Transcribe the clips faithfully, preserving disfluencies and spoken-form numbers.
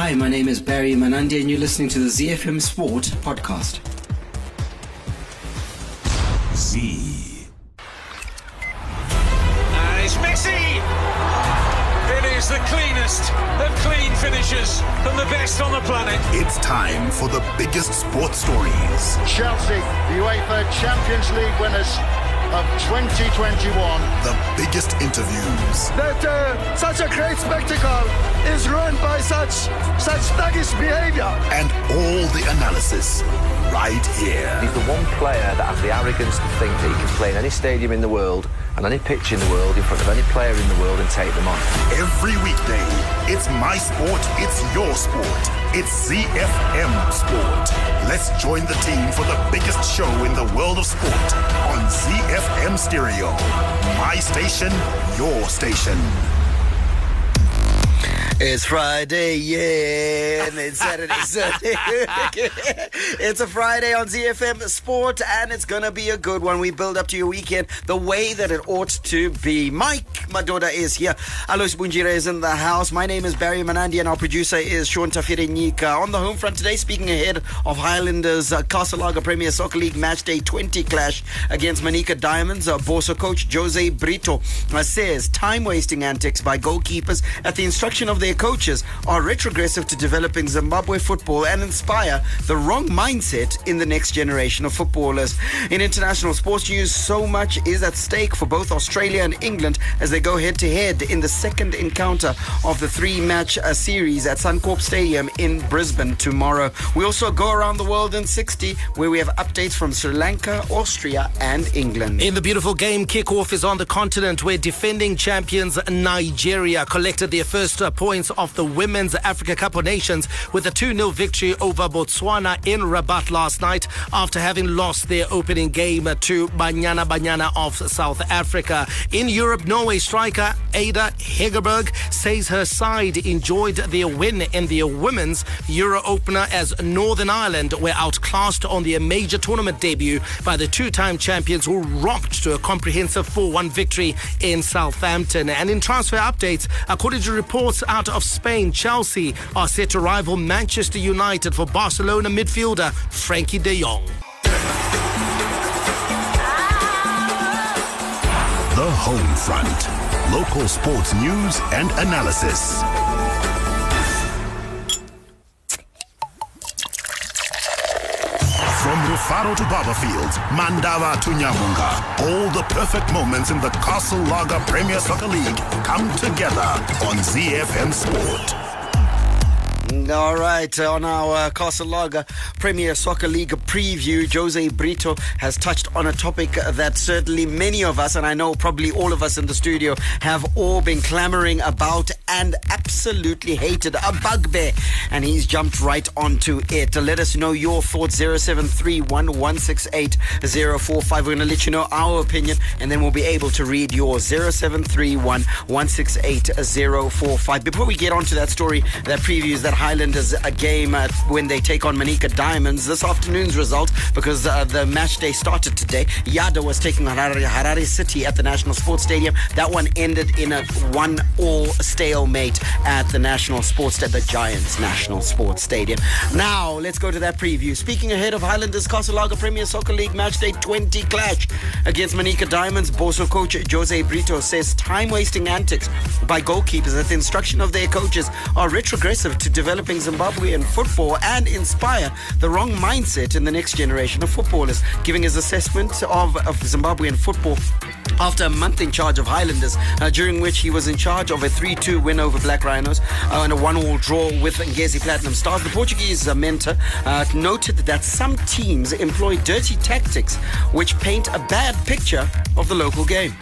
Hi, my name is Barry Manandia and you're listening to the Z F M Sport podcast. Z. And it's Messi! It is the cleanest of clean finishes from the best on the planet. It's time for the biggest sports stories. Chelsea, the UEFA Champions League winners of twenty twenty-one. The biggest interviews. That uh, such a great spectacle is ruined by such such thuggish behaviour. And all the analysis right here. He's the one player that has the arrogance to think that he can play in any stadium in the world and any pitch in the world in front of any player in the world and take them on. Every weekday, it's my sport, it's your sport. It's Z F M Sport. Let's join the team for the biggest show in the world of sport on Z F M. F M Stereo, my station, your station. It's Friday, yeah, and it's Saturday, Saturday. It's a Friday on Z F M Sport, and it's going to be a good one. We build up to your weekend the way that it ought to be. Mike Madoda is here. Alois Bungira is in the house. My name is Barry Manandi, and our producer is Sean Tafirenyika. On the home front today, speaking ahead of Highlanders' uh, Castle Lager Premier Soccer League match day twenty clash against Manika Diamonds, uh, Bosa coach Jose Brito uh, says time-wasting antics by goalkeepers at the instruction of their coaches are retrogressive to developing Zimbabwe football and inspire the wrong mindset in the next generation of footballers. In international sports news, so much is at stake for both Australia and England as they go head-to-head in the second encounter of the three-match series at Suncorp Stadium in Brisbane tomorrow. We also go around the world in sixty, where we have updates from Sri Lanka, Austria and England. In the beautiful game, kickoff is on the continent where defending champions Nigeria collected their first points of the Women's Africa Cup of Nations with a two nil victory over Botswana in Rabat last night after having lost their opening game to Banyana Banyana of South Africa. In Europe, Norway striker Ada Hegerberg says her side enjoyed their win in their Women's Euro opener as Northern Ireland were outclassed on their major tournament debut by the two-time champions who romped to a comprehensive four one victory in Southampton. And in transfer updates, according to reports out of Spain, Chelsea are set to rival Manchester United for Barcelona midfielder Frankie de Jong. The Home Front. Local sports news and analysis. From Rufaro to Barberfield, Mandawa to Nyamunga, all the perfect moments in the Castle Lager Premier Soccer League come together on Z F M Sport. All right, on our uh, Castle Lager Premier Soccer League preview, Jose Brito has touched on a topic that certainly many of us, and I know probably all of us in the studio, have all been clamoring about and absolutely hated, a bugbear, and he's jumped right onto it. Let us know your thoughts, zero seven three one, one six eight, zero four five. We're going to let you know our opinion, and then we'll be able to read yours, zero seven three one, one six eight, zero four five. Before we get on to that story, that previews that Highlanders a game uh, when they take on Manika Diamonds. This afternoon's result, because uh, the match day started today, Yada was taking Harare, Harare City at the National Sports Stadium. That one ended in a one all stalemate at the National Sports Stadium, the Giants National Sports Stadium. Now, let's go to that preview. Speaking ahead of Highlanders Castle Lager Premier Soccer League match day twenty clash against Manika Diamonds, Boso coach Jose Brito says time-wasting antics by goalkeepers at the instruction of their coaches are retrogressive to develop developing Zimbabwean football and inspire the wrong mindset in the next generation of footballers. Giving his assessment of, of Zimbabwean football after a month in charge of Highlanders, uh, during which he was in charge of a three two win over Black Rhinos uh, and a one all draw with Ngezi Platinum Stars. The Portuguese uh, mentor uh, noted that some teams employ dirty tactics which paint a bad picture of the local game.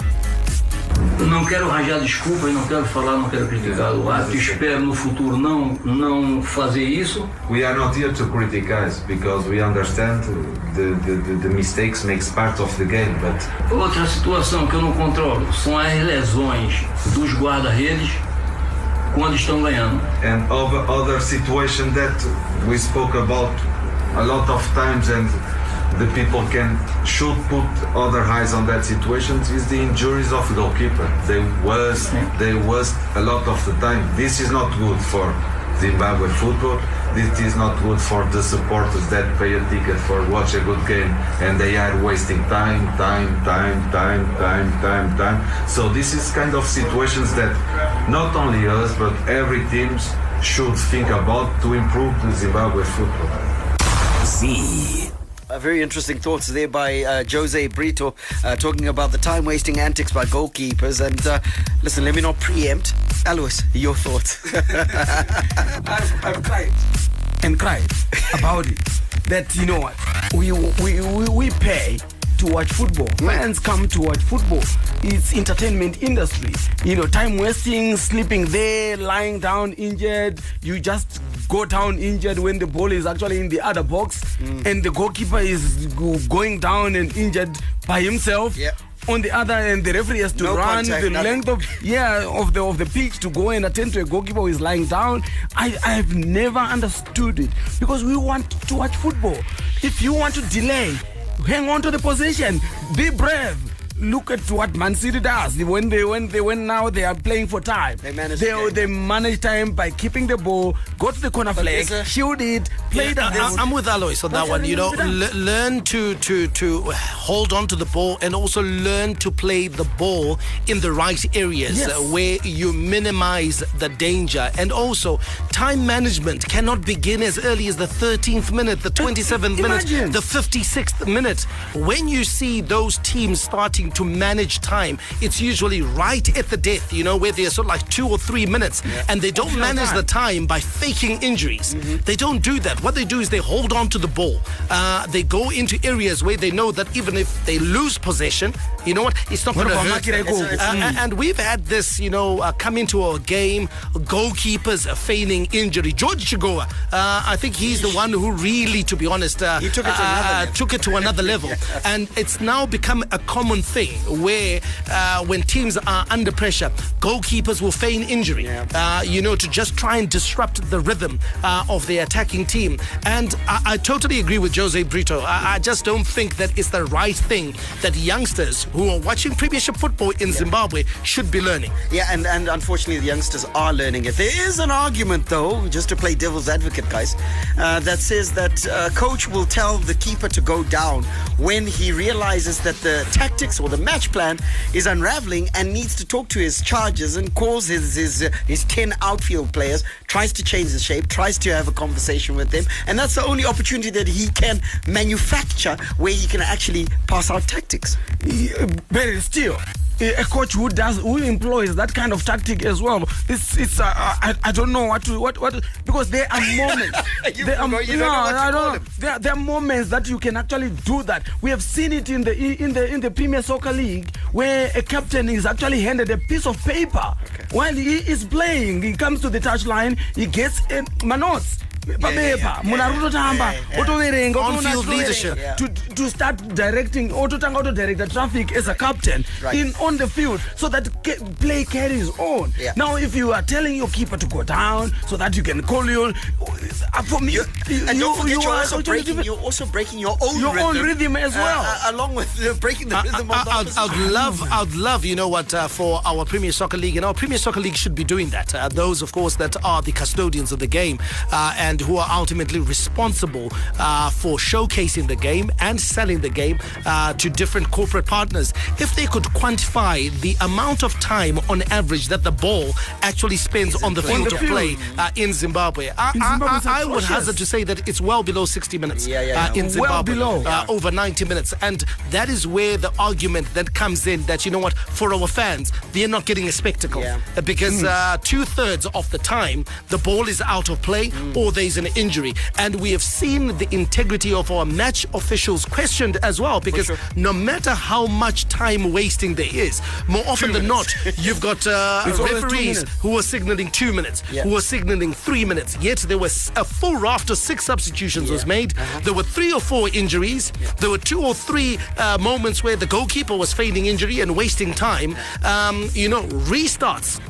Não quero arranjar desculpas, não quero falar, não quero criticar o árbitro. Espero no futuro não, não fazer isso. We are not here to criticize because we understand the, the, the mistakes makes part of the game. But... Outra situação que eu não controlo são as lesões dos guarda-redes quando estão ganhando. And other situation that we spoke about a lot of times and the people can should put other eyes on that situation is the injuries of goalkeeper. They was they was a lot of the time. This is not good for Zimbabwe football. It is not good for the supporters that pay a ticket for watch a good game, and they are wasting time, time, time, time, time, time, time. So this is kind of situations that not only us but every team should think about to improve the Zimbabwe football. See. Uh, very interesting thoughts there by uh, Jose Brito, uh, talking about the time-wasting antics by goalkeepers. And uh, listen, let me not preempt. Alois, your thoughts. I've, I've cried and cried about it. That, you know what, we, we, we, we pay to watch football. Fans come to watch football. It's entertainment industry. You know, time-wasting, sleeping there, lying down injured. You just go down injured when the ball is actually in the other box, mm. and the goalkeeper is going down and injured by himself. Yeah. On the other end, the referee has to no run contact, the nothing. length of yeah of the of the pitch to go and attend to a goalkeeper who is lying down. I I have never understood it, because we want to watch football. If you want to delay, hang on to the possession. Be brave. Look at what Man City does when they when they when now they are playing for time. They manage they, the they manage time by keeping the ball, go to the corner flag, a... shield it, play yeah, the I, I'm with Alois on that one. You know, l- learn to to to hold on to the ball, and also learn to play the ball in the right areas, yes. where you minimize the danger. And also, time management cannot begin as early as the thirteenth minute, the twenty-seventh Imagine. minute, the fifty-sixth minute. When you see those teams starting to manage time, it's usually right at the death, you know, where they're sort of like two or three minutes, yeah. and they don't manage time. the time by faking injuries. Mm-hmm. They don't do that. What they do is they hold on to the ball. Uh, they go into areas where they know that even if they lose possession, you know what, it's not going to hurt. Uh, and we've had this, you know, uh, come into a game, goalkeepers feigning injury. George Chigoa, uh, I think he's the one who really, to be honest, uh, he took it to another uh, level. Took it to another level. yeah. And it's now become a common thing where uh, when teams are under pressure, goalkeepers will feign injury, yeah. uh, you know, to just try and disrupt the rhythm uh, of the attacking team. And I, I totally agree with Jose Brito. I, I just don't think that it's the right thing that youngsters who are watching Premiership football in yeah. Zimbabwe should be learning. Yeah, and, and unfortunately the youngsters are learning it. There is an argument, though, just to play devil's advocate, guys, uh, that says that uh, coach will tell the keeper to go down when he realizes that the tactics or the match plan is unraveling and needs to talk to his charges and calls his his, uh, his ten outfield players, tries to change the shape, tries to have a conversation with them, and that's the only opportunity that he can manufacture where he can actually pass out tactics. Very still. A coach who does who employs that kind of tactic as well. It's it's uh, I I don't know what to, what what because there are moments. you there are, you no, don't know I don't. There, there are moments that you can actually do that. We have seen it in the in the in the Premier Soccer League where a captain is actually handed a piece of paper okay. while he is playing. He comes to the touchline. He gets a manots. Yeah, yeah, yeah, yeah, yeah. On-field leadership yeah. to to start directing or to direct the traffic as a captain right. in on the field so that play carries on. Yeah. Now, if you are telling your keeper to go down so that you can call your for me, you, and don't forget you, you're, also breaking, you're also breaking your own your rhythm, own rhythm as well, uh, along with uh, breaking the uh, rhythm. Uh, of the I'd, I'd love, I'd love, you know what, uh, for our Premier Soccer League, and our Premier Soccer League should be doing that. Uh, those, of course, that are the custodians of the game, uh, and who are ultimately responsible uh, for showcasing the game and selling the game uh, to different corporate partners. If they could quantify the amount of time on average that the ball actually spends on the field of play uh, in Zimbabwe, I, in Zimbabwe I, I, I would hazard to say that it's well below sixty minutes yeah, yeah, yeah. Uh, in Zimbabwe, well below. Uh, over ninety minutes. And that is where the argument that comes in that, you know what, for our fans, they're not getting a spectacle yeah. because uh, two-thirds of the time the ball is out of play mm. or they an injury, and we have seen the integrity of our match officials questioned as well, because sure. no matter how much time wasting there is, more often two than minutes. not you've got uh, referees who were signaling two minutes, yeah. who were signaling three minutes, yet there was a full raft of six substitutions yeah. was made, uh-huh. there were three or four injuries, yeah. there were two or three uh, moments where the goalkeeper was feigning injury and wasting time, um, you know, restarts.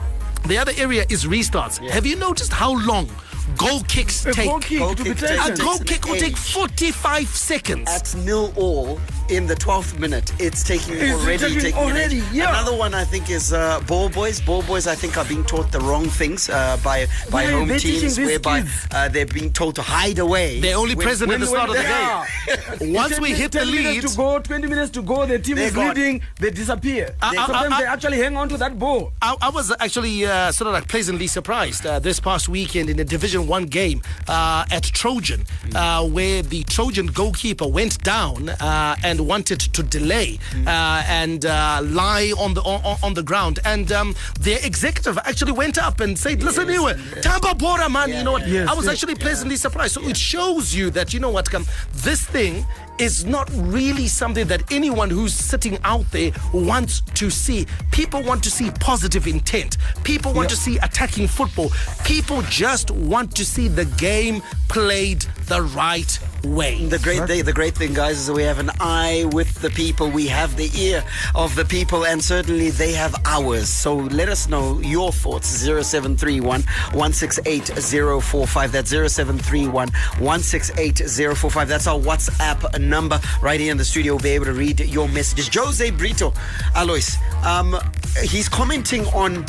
The other area is restarts. Yeah. Have you noticed how long goal kicks a take? Goal kick, goal kick a goal kick will take forty-five seconds. At nil all. in the twelfth minute. It's taking it's already. Taking taking already yeah. Another one I think is uh, ball boys. Ball boys I think are being taught the wrong things uh, by by yeah, home teams, whereby uh, they're being told to hide away. They're only when, present when, at the start of the game. Once we hit the lead, to go, twenty minutes to go, the team is gone. Leading. They disappear. I, I, Sometimes I, I, they actually hang on to that ball. I, I was actually uh, sort of like pleasantly surprised uh, this past weekend in a Division One game uh, at Trojan, uh, where the Trojan goalkeeper went down uh, and wanted to delay uh, and uh, lie on the on, on the ground, and um, their executive actually went up and said, "Listen, yes, you, Tamba Bora, man, yeah, you know what?" Yes, I was yes, actually pleasantly yeah. surprised. So yeah. it shows you that you know what, come this thing is not really something that anyone who's sitting out there wants to see. People want to see positive intent. People want yep. to see attacking football. People just want to see the game played the right way. The great thing, the great thing, guys, is we have an eye with the people. We have the ear of the people, and certainly they have ours. So let us know your thoughts. zero seven three one, one six eight zero four five. That's zero seven three one, one six eight zero four five. That's our WhatsApp number right here in the studio. We'll be able to read your messages. Jose Brito, Alois, um, he's commenting on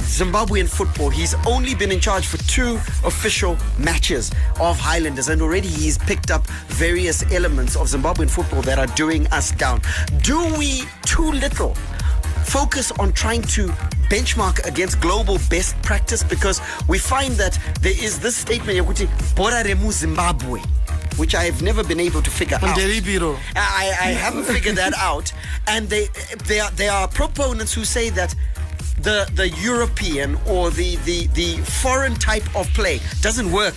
Zimbabwean football. He's only been in charge for two official matches of Highlanders, and already he's picked up various elements of Zimbabwean football that are doing us down. Do we too little focus on trying to benchmark against global best practice? Because we find that there is this statement, Bora Remu Zimbabwe, which I have never been able to figure out. I, I haven't figured that out. And they, they are, they are proponents who say that the the European or the, the, the foreign type of play doesn't work.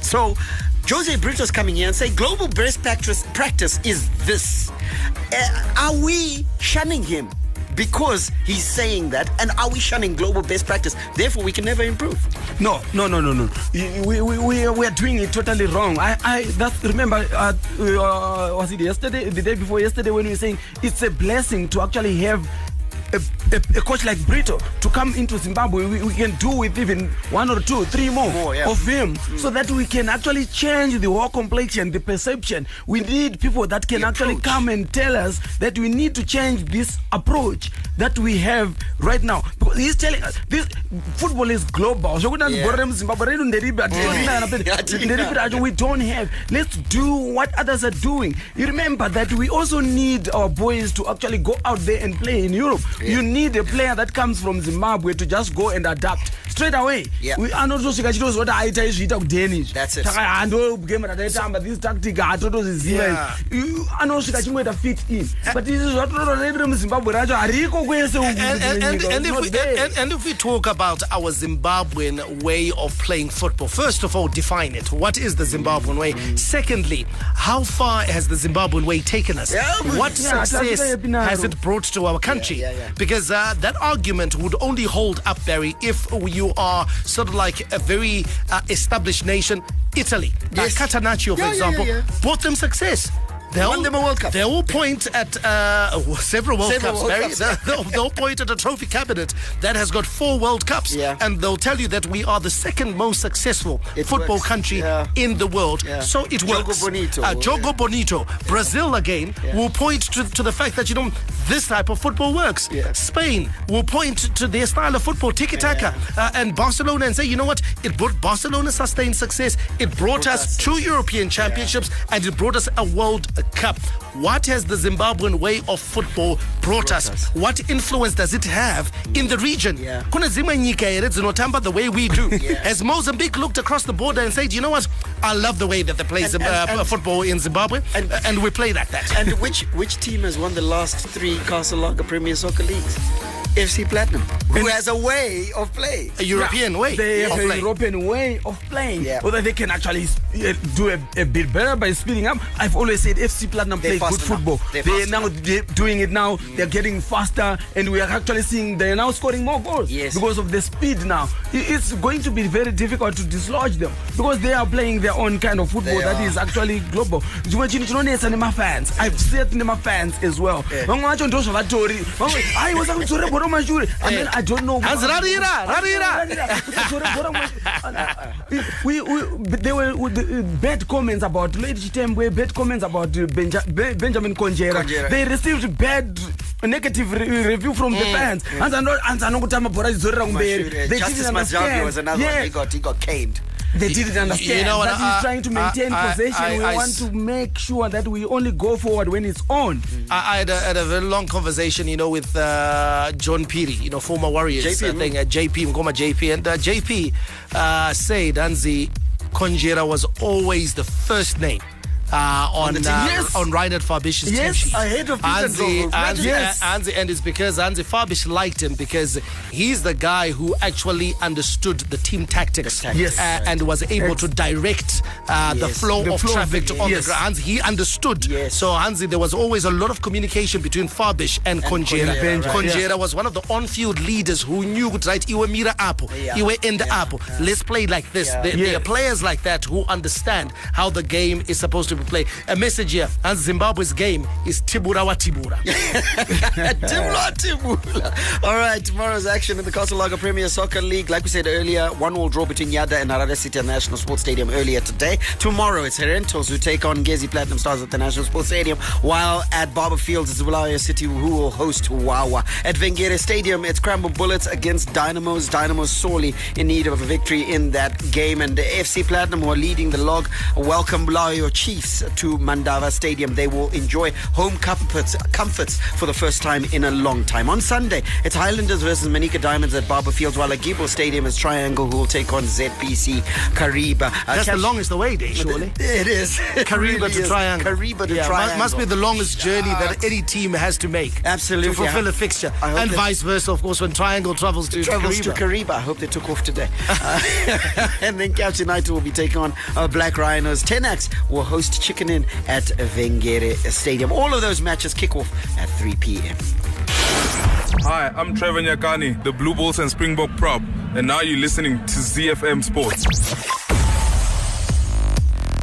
So Jose Brito's coming here and saying global best practice, practice is this. Uh, are we shunning him because he's saying that? And are we shunning global best practice? Therefore, we can never improve. No, no, no, no, no. We we we, we are doing it totally wrong. I I that's, remember uh, uh, was it yesterday, the day before yesterday, when we were saying it's a blessing to actually have A, a, a coach like Brito to come into Zimbabwe. We, we can do with even one or two, three more, more yeah. of him, mm. so that we can actually change the whole complexion, the perception. We need people that can the actually approach. Come and tell us that we need to change this approach that we have right now. Because he's telling us this football is global. Yeah. We don't have. Let's do what others are doing. You remember that we also need our boys to actually go out there and play in Europe. Yeah. You need a player that comes from Zimbabwe to just go and adapt straight away. Yeah. We are not just going to what I tell you Danish. That's it. I know game at that time, but this tactic I thought was Zimbabwe. You are not going to fit in. But this is what Zimbabwe. And if we talk about our Zimbabwean way of playing football, first of all, define it. What is the Zimbabwean way? Mm. Secondly, how far has the Zimbabwean way taken us? Yeah, what yeah, success has it brought to our country? Yeah. Yeah, yeah. Because uh, that argument would only hold up, Barry, if you are sort of like a very uh, established nation. Italy, yes. uh, Catanaccio, for yeah, example, yeah, yeah, yeah. brought them success. They all, them a World Cup. They all point at uh, several World several Cups, World Barry. Cups. They'll, they'll point at a trophy cabinet that has got four World Cups. Yeah. And they'll tell you that we are the second most successful it football works. country yeah. in the world. Yeah. So it Jogo works. Bonito. Uh, Jogo yeah. Bonito. Brazil, again, yeah. will point to, to the fact that, you know, this type of football works. Yeah. Spain will point to their style of football, tiki-taka, yeah. uh, and Barcelona, and say, you know what? It brought Barcelona sustained success. It brought, it brought us, us two European championships, yeah. and it brought us a World Cup. Cup. What has the Zimbabwean way of football brought, brought us? us? What influence does it have mm. in the region? Yeah. The way we do. Yeah. Has Mozambique looked across the border and said, you know what, I love the way that they play and, Zim- and, and, uh, football in Zimbabwe, and, and we play like that. And which, which team has won the last three Castle Lager Premier Soccer Leagues? F C Platinum, who has a way of playing. A European yeah, way. They have a European way of playing. Yeah. Whether they can actually do a, a bit better by speeding up. I've always said F C Platinum play good football. They're, they're now they're doing it now. Mm. They're getting faster, and we are actually seeing they're now scoring more goals yes. because of the speed now. It's going to be very difficult to dislodge them because they are playing their own kind of football they that are. is actually global. I've said Nema fans as well. Yeah. I was Bora Majuri. I mean, I don't know. Azrarira, Rarira. We, we, there were bad comments about Lady Temwe, bad comments about Benja, Benjamin Konjera. Konjera. They received bad, negative re- review from mm. the fans. Mm. And I know, and I know, Bora Zora Umberi. They Justice didn't understand. Was another yeah. one. He got, he got caned. They didn't understand you know what, that uh, he's trying to maintain uh, possession. I, I, we I want s- to make sure that we only go forward when it's on. Mm-hmm. I, I had, a, had a very long conversation, you know, with uh, John Peary, you know, former Warriors. J P, I think, mm. uh, J P, Mkoma J P. And uh, J P uh, said, Anzi, Konjera was always the first name. Uh, on on, uh, yes. on Reinhard Fabish's yes, team sheet. Ahead of Anzi, Anzi, Anzi, yes. Anzi, and it's because Anzi Fabish liked him because he's the guy who actually understood the team tactics, the tactics. Yes. Uh, and was able to direct uh, yes. the flow the of flow traffic of the, on yes. the ground. He understood. Yes. So Anzi, there was always a lot of communication between Fabish and, and Konjera. Konjera, right. Konjera yeah. was one of the on-field leaders who knew right. Iwe mira apo, iwe enda apo. Let's play like this. Yeah. There, yeah. there are players like that who understand how the game is supposed to. Play a message here, and Zimbabwe's game is Tibura wa Tibura. Tibura Tibura. All right, tomorrow's action in the Castle Lager Premier Soccer League. Like we said earlier, one-all draw between Yada and Harare City at National Sports Stadium earlier today. Tomorrow, it's Herentos who take on Ngezi Platinum Stars at the National Sports Stadium, while at Barber Fields, it's Bulawayo City who will host Wawa. At Vengere Stadium, it's Cramble Bullets against Dynamos. Dynamos sorely in need of a victory in that game, and the F C Platinum, who are leading the log, welcome Bulawayo Chiefs to Mandava Stadium. They will enjoy home comforts, comforts for the first time in a long time. On Sunday, it's Highlanders versus Manika Diamonds at Barber Fields, while at Gibo Stadium is Triangle, who will take on Z P C Kariba. Uh, That's Cap- the longest away day, surely. It is. Kariba really to is. Triangle. Kariba to yeah, Triangle. Must be the longest journey uh, that any team has to make. Absolutely. To fulfill yeah. a fixture. And vice versa, of course, when Triangle travels to, travels to Kariba. I hope they took off today. Uh, and then Caps United will be taking on uh, Black Rhinos. ten X will host Chicken in at Vengere Stadium. All of those matches kick off at three p.m. Hi, I'm Trevor Nyakani, the Blue Bulls and Springbok prop, and now you're listening to Z F M Sports.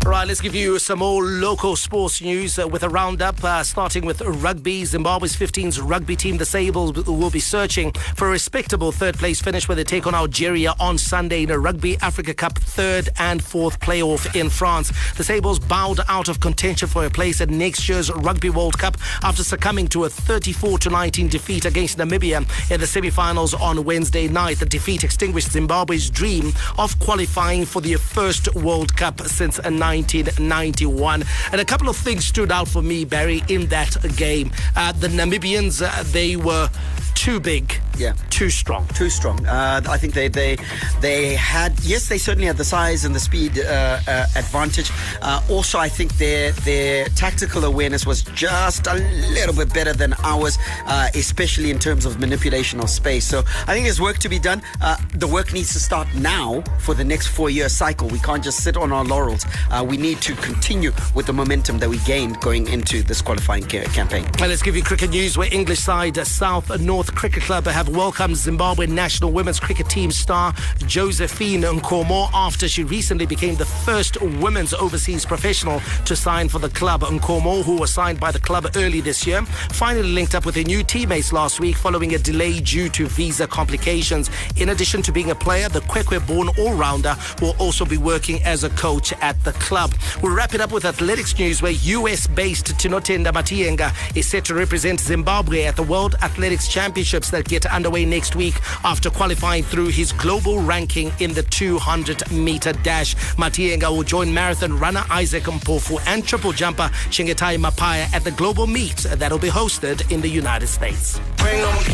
Right, let's give you some more local sports news uh, with a roundup, uh, starting with rugby. Zimbabwe's fifteen's rugby team, the Sables, will be searching for a respectable third-place finish when they take on Algeria on Sunday in a Rugby Africa Cup third and fourth playoff in France. The Sables bowed out of contention for a place at next year's Rugby World Cup after succumbing to a thirty-four to nineteen defeat against Namibia in the semi-finals on Wednesday night. The defeat extinguished Zimbabwe's dream of qualifying for the first World Cup since a nine. nineteen ninety-one. And a couple of things stood out for me, Barry, in that game. Uh, the Namibians, uh, they were too big. Yeah. Too strong. Too strong. Uh, I think they, they they had, yes, they certainly had the size and the speed uh, uh, advantage. Uh, also, I think their their tactical awareness was just a little bit better than ours, uh, especially in terms of manipulation of space. So I think there's work to be done. Uh, the work needs to start now for the next four-year cycle. We can't just sit on our laurels. Uh, we need to continue with the momentum that we gained going into this qualifying ca- campaign. Well, let's give you cricket news where English side uh, South and North Cricket Club have welcomed Zimbabwe national women's cricket team star Josephine Nkomo after she recently became the first women's overseas professional to sign for the club. Nkomo, who was signed by the club early this year, finally linked up with her new teammates last week following a delay due to visa complications. In addition to being a player, the Kwekwe-born all-rounder will also be working as a coach at the club. We'll wrap it up with athletics news where U S-based Tinotenda Matienga is set to represent Zimbabwe at the World Athletics Championships that get underway next week after qualifying through his global ranking in the two hundred meter dash. Matienga will join marathon runner Isaac Mpofu and triple jumper Chingetai Mapaya at the global meet that will be hosted in the United States. Bring them back.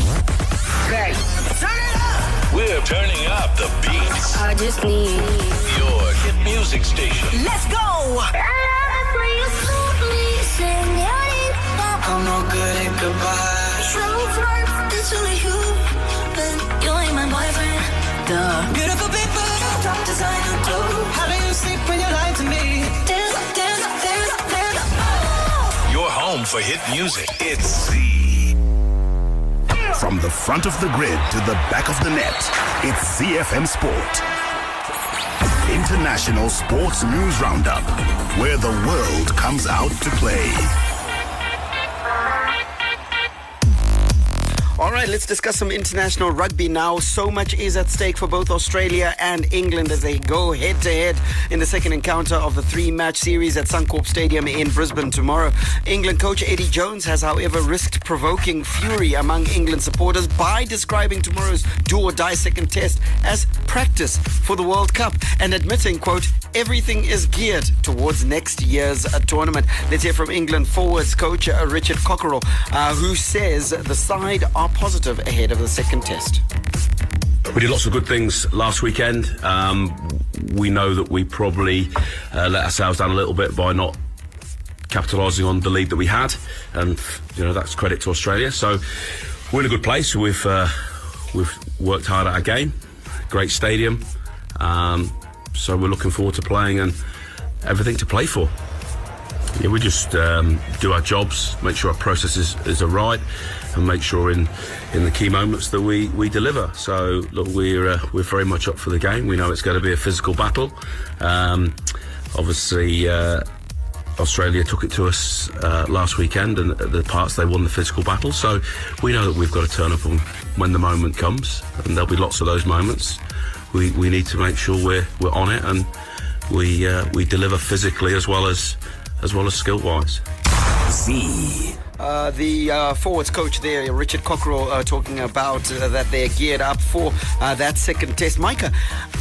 Turn it up. We're turning up the beats. I just need your hit music station. Let's go. I'm no good at goodbye. It's only you, but you ain't my boyfriend. Duh. Beautiful people, top designer clothes. How do you sleep when you lie to me? Dance, dance, dance, dance. Oh. Your home for hit music. It's Z. From the front of the grid to the back of the net, it's Z F M Sport. International Sports News Roundup, where the world comes out to play. All right, let's discuss some international rugby now. So much is at stake for both Australia and England as they go head-to-head in the second encounter of the three-match series at Suncorp Stadium in Brisbane tomorrow. England coach Eddie Jones has, however, risked provoking fury among England supporters by describing tomorrow's do-or-die second test as practice for the World Cup and admitting, quote, everything is geared towards next year's tournament. Let's hear from England forwards coach Richard Cockerell, uh, who says the side are positive ahead of the second test. We did lots of good things last weekend. Um, we know that we probably uh, let ourselves down a little bit by not capitalising on the lead that we had, and you know that's credit to Australia. So we're in a good place. We've uh, we've worked hard at our game. Great stadium. Um, so we're looking forward to playing and everything to play for. Yeah, we just um, do our jobs, make sure our processes is, is right, and make sure in, in the key moments that we, we deliver. So look, we're uh, we're very much up for the game. We know it's going to be a physical battle. Um, obviously, uh, Australia took it to us uh, last weekend, and at the parts they won the physical battle. So we know that we've got to turn up on when the moment comes, and there'll be lots of those moments. We we need to make sure we're we're on it, and we uh, we deliver physically as well as. as well as skill-wise. See. Uh, the uh, forwards coach there, Richard Cockerell, uh, talking about uh, that they're geared up for uh, that second test. Micah,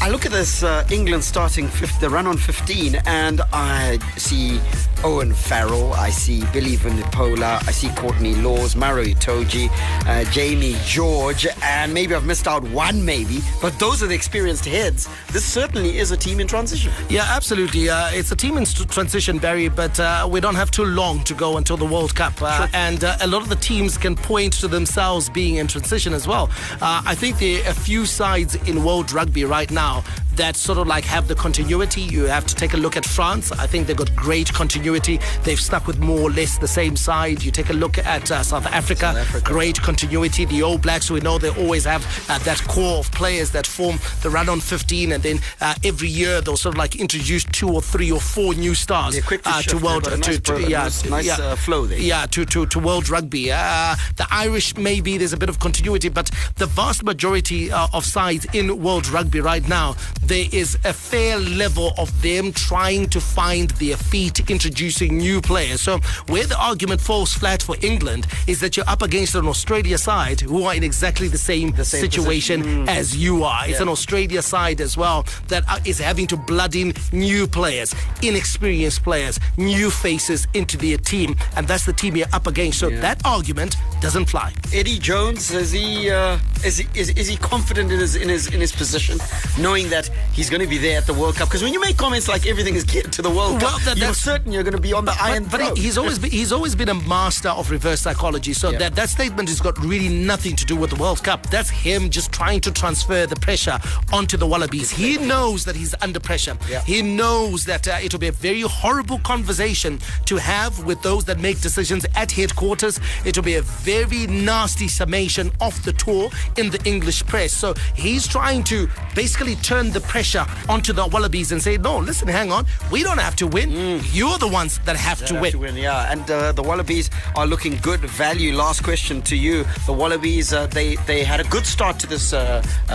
I look at this uh, England starting fifth, the run on fifteen, and I see Owen Farrell, I see Billy Vunipola, I see Courtney Laws, Maro Itoje, uh, Jamie George, and maybe I've missed out one maybe, but those are the experienced heads. This certainly is a team in transition. Yeah, absolutely. Uh, it's a team in st- transition, Barry, but uh, we don't have too long to go until the World Cup. Uh, sure. And uh, a lot of the teams can point to themselves being in transition as well. Uh, I think there are a few sides in world rugby right now that sort of like have the continuity. You have to take a look at France. I think they've got great continuity. They've stuck with more or less the same side. You take a look at uh, South Africa, South Africa, great continuity. The All Blacks, we know they always have uh, that core of players that form the run on fifteen, and then uh, every year they'll sort of like introduce two or three or four new stars yeah, quick to, uh, to world there, nice to, to, yeah, nice, to, nice yeah, uh, flow there. Yeah, to to, to world rugby. Uh, the Irish, maybe there's a bit of continuity, but the vast majority uh, of sides in world rugby right now, there is a fair level of them trying to find their feet, introducing new players. So where the argument falls flat for England is that you're up against an Australia side who are in exactly the same, the same situation position. As you are. It's yeah. an Australia side as well that is having to blood in new players, inexperienced players, new faces into their team, and that's the team you're up against. So yeah. that argument doesn't fly. Eddie Jones, is he uh, is he, is, is he confident in his in his in his position, knowing that he's going to be there at the World Cup? Because when you make comments like everything is geared to the World well, Cup, that, you're certain you're going to be on the but, iron But, but he's always been, he's always been a master of reverse psychology. So yeah. that, that statement has got really nothing to do with the World Cup. That's him just trying to transfer the pressure onto the Wallabies. He knows that he's under pressure. Yeah. He knows that uh, it'll be a very horrible conversation to have with those that make decisions at headquarters. It'll be a very nasty summation of the tour in the English press. So he's trying to basically turn the pressure onto the Wallabies and say, no, listen, hang on, we don't have to win. Mm. You're the ones that have, to, have win. to win. Yeah, and uh, the Wallabies are looking good value. Last question to you. The Wallabies, uh, they, they had a good start to this uh, uh,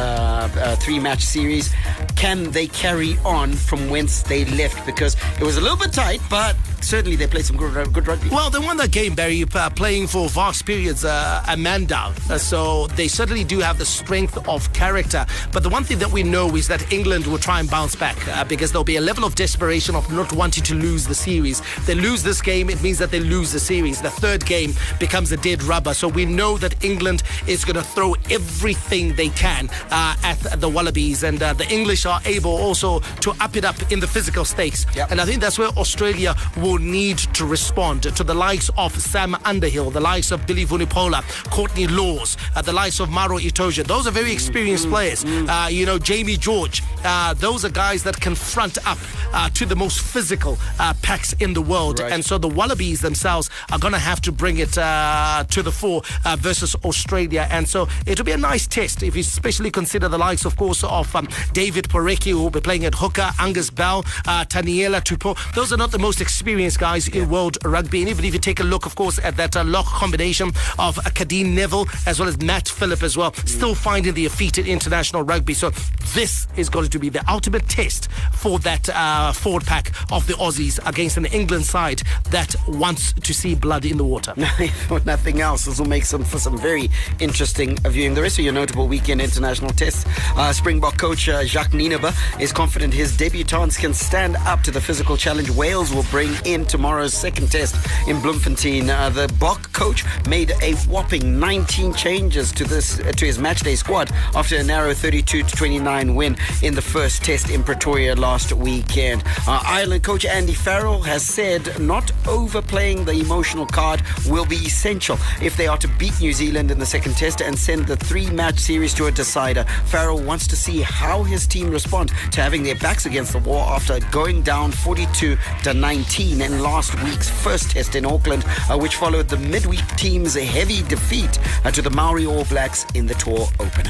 uh, three-match series. Can they carry on from whence they left? Because it was a little bit tight, but certainly they played some good, good rugby. Well, they won that game, Barry, uh, playing for vast periods, uh, a man down. Uh, so they certainly do have the strength of character. But the one thing that we know is that England will try and bounce back uh, because there'll be a level of desperation of not wanting to lose the series. They lose this game, it means that they lose the series. The third game becomes a dead rubber. So we know that England is going to throw everything they can uh, at the Wallabies. And uh, the English are able also to up it up in the physical stakes. Yep. And I think that's where Australia will need to respond to the likes of Sam Underhill, the likes of Billy Vunipola, Courtney Laws, uh, the likes of Maro Itoje. Those are very experienced mm, players. Mm. Uh, you know, Jamie George, uh, those are guys that can front up uh, to the most physical uh, packs in the world. Right. And so the Wallabies themselves are going to have to bring it uh, to the fore uh, versus Australia. And so it'll be a nice test if you especially consider the likes, of course, of um, David Poreki, who will be playing at hooker, Angus Bell, uh, Taniela Tupo. Those are not the most experienced guys yeah. in world rugby. And even if you take a look, of course, at that uh, lock combination of uh, Kadeem Neville as well as Matt Phillip as well, mm. still finding their feet in international rugby. So this is going to be the ultimate test for that uh, forward pack of the Aussies against an England side that wants to see blood in the water. If nothing else, this will make some for some very interesting viewing. The rest of your notable weekend international tests. Uh, Springbok coach uh, Jacques Nienaber is confident his debutants can stand up to the physical challenge Wales will bring in tomorrow's second test in Bloemfontein. Uh, the Bok coach made a whopping nineteen changes to this uh, to his matchday squad after a narrow thirty-two to twenty-nine win in the first test in Pretoria last weekend. Uh, Ireland coach Andy Farrell has said not overplaying the emotional card will be essential if they are to beat New Zealand in the second test and send the three-match series to a decider. Farrell wants to see how his team respond to having their backs against the wall after going down forty-two to nineteen in last week's first test in Auckland, uh, which followed the midweek team's heavy defeat uh, to the Maori All Blacks in the tour opener.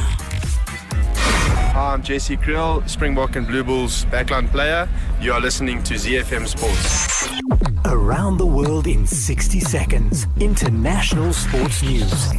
Hi, I'm Jesse Creel, Springbok and Blue Bulls backline player. You are listening to Z F M Sports. Around the world in sixty seconds. International sports news.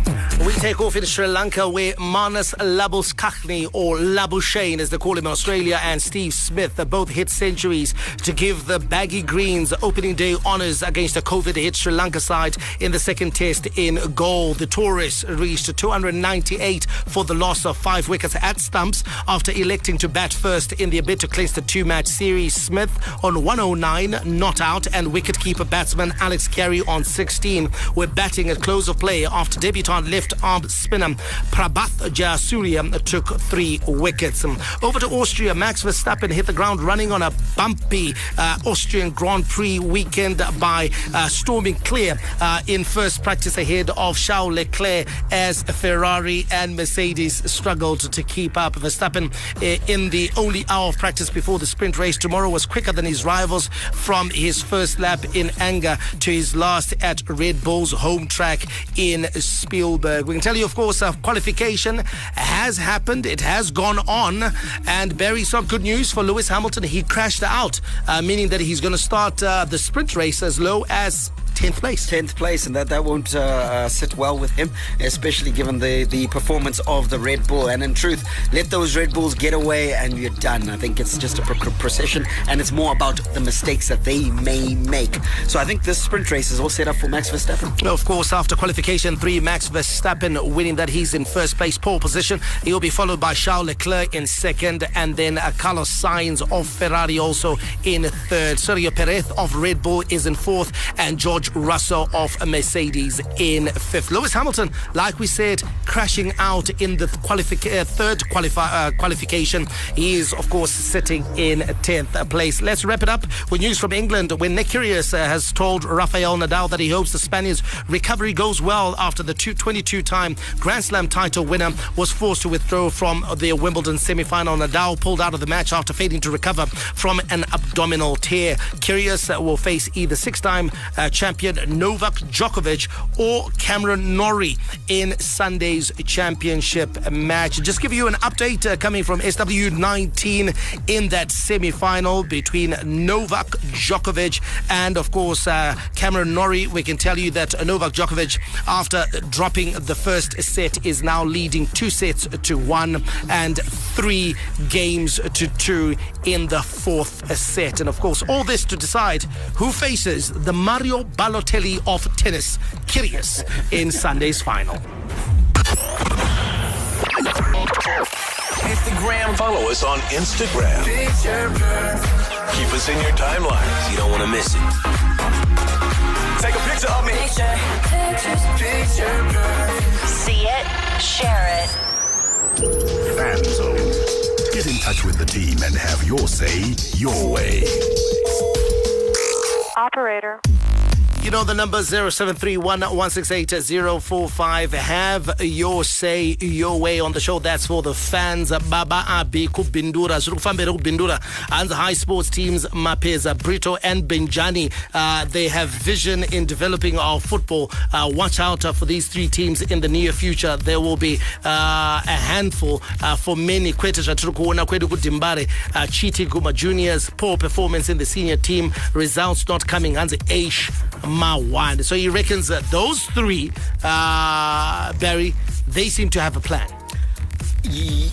We take off in Sri Lanka, where Manus Labuskaghni, or Labuschagne as they call him in Australia, and Steve Smith both hit centuries to give the Baggy Greens opening day honours against a COVID-hit Sri Lanka side in the second test in goal. The Tourists reached two hundred ninety-eight for the loss of five wickets at stumps after electing to bat first in the bid to clinch the two-match series. Smith on one oh nine, not out, and wicketkeeper batsman Alex Carey on sixteen were batting at close of play after debutant left-arm spinner Prabhat Jayasuriya took three wickets. Over to Austria, Max Verstappen hit the ground running on a bumpy uh, Austrian Grand Prix weekend by uh, storming clear uh, in first practice ahead of Charles Leclerc as Ferrari and Mercedes struggled to keep up. Verstappen uh, in the only hour of practice before the sprint race tomorrow was quicker than his rivals from his first lap in anger to his last at Red Bull's home track in Spielberg. We can tell you, of course, uh, qualification has happened. It has gone on. And Barry, some good news for Lewis Hamilton. He crashed out, uh, meaning that he's going to start uh, the sprint race as low as tenth place. tenth place, and that, that won't uh, sit well with him, especially given the, the performance of the Red Bull. And in truth, let those Red Bulls get away and you're done. I think it's just a pr- procession, and it's more about the mistakes that they may make. So I think this sprint race is all set up for Max Verstappen. Well, of course, after qualification three, Max Verstappen winning that, he's in first place, pole position. He'll be followed by Charles Leclerc in second, and then uh, Carlos Sainz of Ferrari also in third. Sergio Perez of Red Bull is in fourth, and George Russell of Mercedes in fifth. Lewis Hamilton, like we said, crashing out in the qualifi- uh, third qualifi- uh, qualification. He is, of course, sitting in tenth place. Let's wrap it up with news from England, where Nick Kyrgios uh, has told Rafael Nadal that he hopes the Spaniard's recovery goes well after the twenty-two-time Grand Slam title winner was forced to withdraw from the Wimbledon semi-final. Nadal pulled out of the match after failing to recover from an abdominal tear. Kyrgios uh, will face either six-time uh, champion Novak Djokovic or Cameron Norrie in Sunday's championship match. Just give you an update uh, coming from S W nineteen in that semi-final between Novak Djokovic and, of course, uh, Cameron Norrie. We can tell you that Novak Djokovic, after dropping the first set, is now leading two sets to one and three games to two in the fourth set. And, of course, all this to decide who faces the Mario Balotelli of tennis, Kyrgios, in Sunday's final. Instagram. Follow us on Instagram. Keep us in your timelines. You don't want to miss it. Take a picture of me. Picture. Pictures. Picture. See it. Share it. Fanzone. Get in touch with the team and have your say your way. Operator. You know the number zero seven three one one six eight zero four five. Have your say your way on the show. That's for the fans. Baba Abi Kubindura, Zurufambere Kubindura, and the high sports teams Mapeza, Brito and Benjani. Uh, they have vision in developing our football. Uh, watch out for these three teams in the near future. There will be uh, a handful uh, for many. Kwetesha Turukuona Kweduku Dimbare, Chiti Guma Juniors, poor performance in the senior team. Results not coming. Hanzi Aish Mawan. So he reckons that those three, uh, Barry, they seem to have a plan.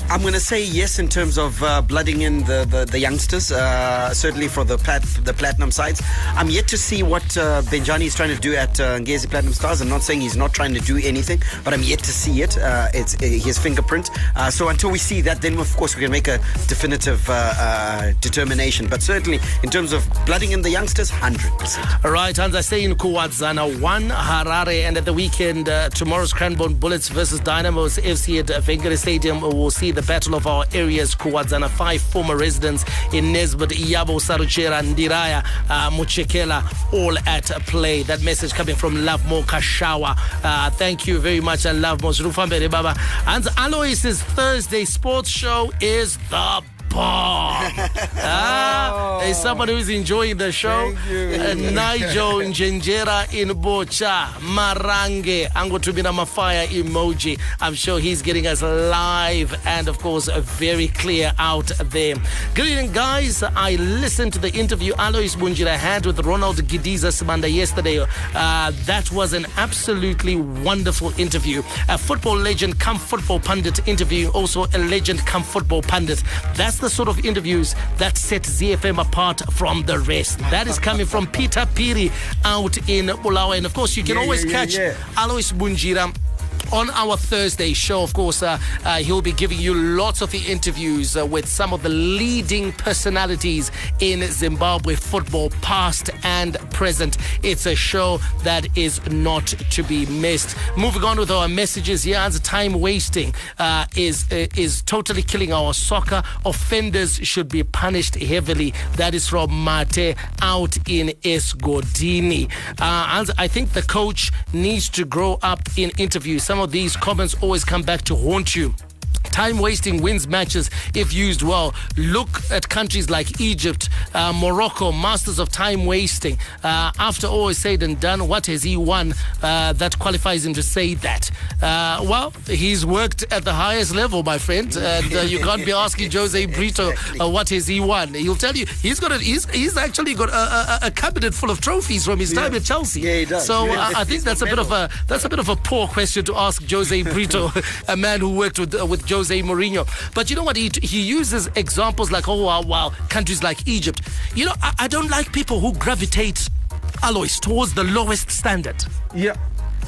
I'm going to say yes in terms of uh, blooding in the, the, the youngsters, uh, certainly for the plat, the platinum sides. I'm yet to see what uh, Benjani is trying to do at uh, Ngezi Platinum Stars. I'm not saying he's not trying to do anything, but I'm yet to see it. Uh, it's uh, his fingerprint. Uh, so until we see that, then of course we can make a definitive uh, uh, determination. But certainly in terms of blooding in the youngsters, one hundred percent. All right, Hans, I stay in Kuwadzana one, Harare, and at the weekend, uh, tomorrow's Cranbourne Bullets versus Dynamos F C at Vengere Stadium. We'll see the battle of our areas. Kuwadzana five former residents in Nesbet, Iyabo, Saruchera, Ndiraya, uh, Muchekela, all at play. That message coming from Lovemo Kashawa. Uh, thank you very much, and Lovemo Rufambere Baba. And Alois' Thursday sports show is the bomb. ah, there's someone who's enjoying the show. Uh, Nigel Njenjera in Bocha, Marange, Angotubina Mafaya emoji. I'm sure he's getting us live and, of course, very clear out there. Good evening, guys. I listened to the interview Alois Bungira had with Ronald Gidiza Simanda yesterday. Uh, that was an absolutely wonderful interview. A football legend come football pundit interview, also a legend come football pundit. That's the sort of interviews that set Z F M apart from the rest. That is coming from Peter Piri out in Bulawayo. And of course, you can yeah, always yeah, catch yeah, yeah. Alois Bungira on our Thursday show. Of course, uh, uh, he'll be giving you lots of the interviews uh, with some of the leading personalities in Zimbabwe football, past and present. It's a show that is not to be missed. Moving on with our messages here, as time wasting uh, is uh, is totally killing our soccer. Offenders should be punished heavily. That is from Mate out in Esgodini. Uh, I think the coach needs to grow up in interviews. Some of these comments always come back to haunt you. Time wasting wins matches if used well. Look at countries like Egypt, uh, Morocco, masters of time wasting. Uh, after all is said and done, what has he won uh, that qualifies him to say that? Uh, well, he's worked at the highest level, my friend, and uh, you can't be asking Jose Brito exactly. uh, what has he won. He'll tell you he's got a, he's he's actually got a, a, a cabinet full of trophies from his yeah. time at Chelsea. Yeah, he does. So yeah, I think that's a bit of a that's a bit of a poor question to ask Jose Brito, a man who worked with uh, with. Jose Mourinho. But you know what? He he uses examples like, oh, wow, wow, countries like Egypt. You know, I, I don't like people who gravitate, Alois, towards the lowest standard. Yeah.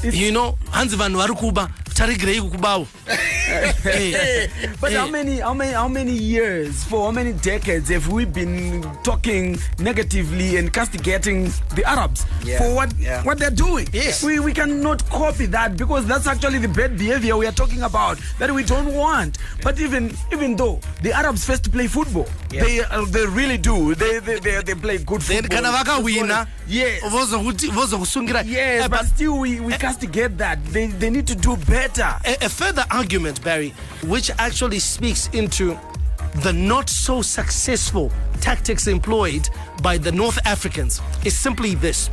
It's you know, Hansi van Warukuba, Tariq Reykubao. But how many, how many, how many years, for how many decades have we been talking negatively and castigating the Arabs yeah. for what yeah. what they're doing? Yes. We we cannot copy that, because that's actually the bad behavior we are talking about that we don't want. Yeah. But even even though the Arabs first play football, yeah. they uh, they really do. They they they, they play good football. Then Kanavaka winner. Yes. Yes, but still we we. Cast to get that they, they need to do better. A, a further argument, Barry, which actually speaks into the not so successful tactics employed by the North Africans, is simply this.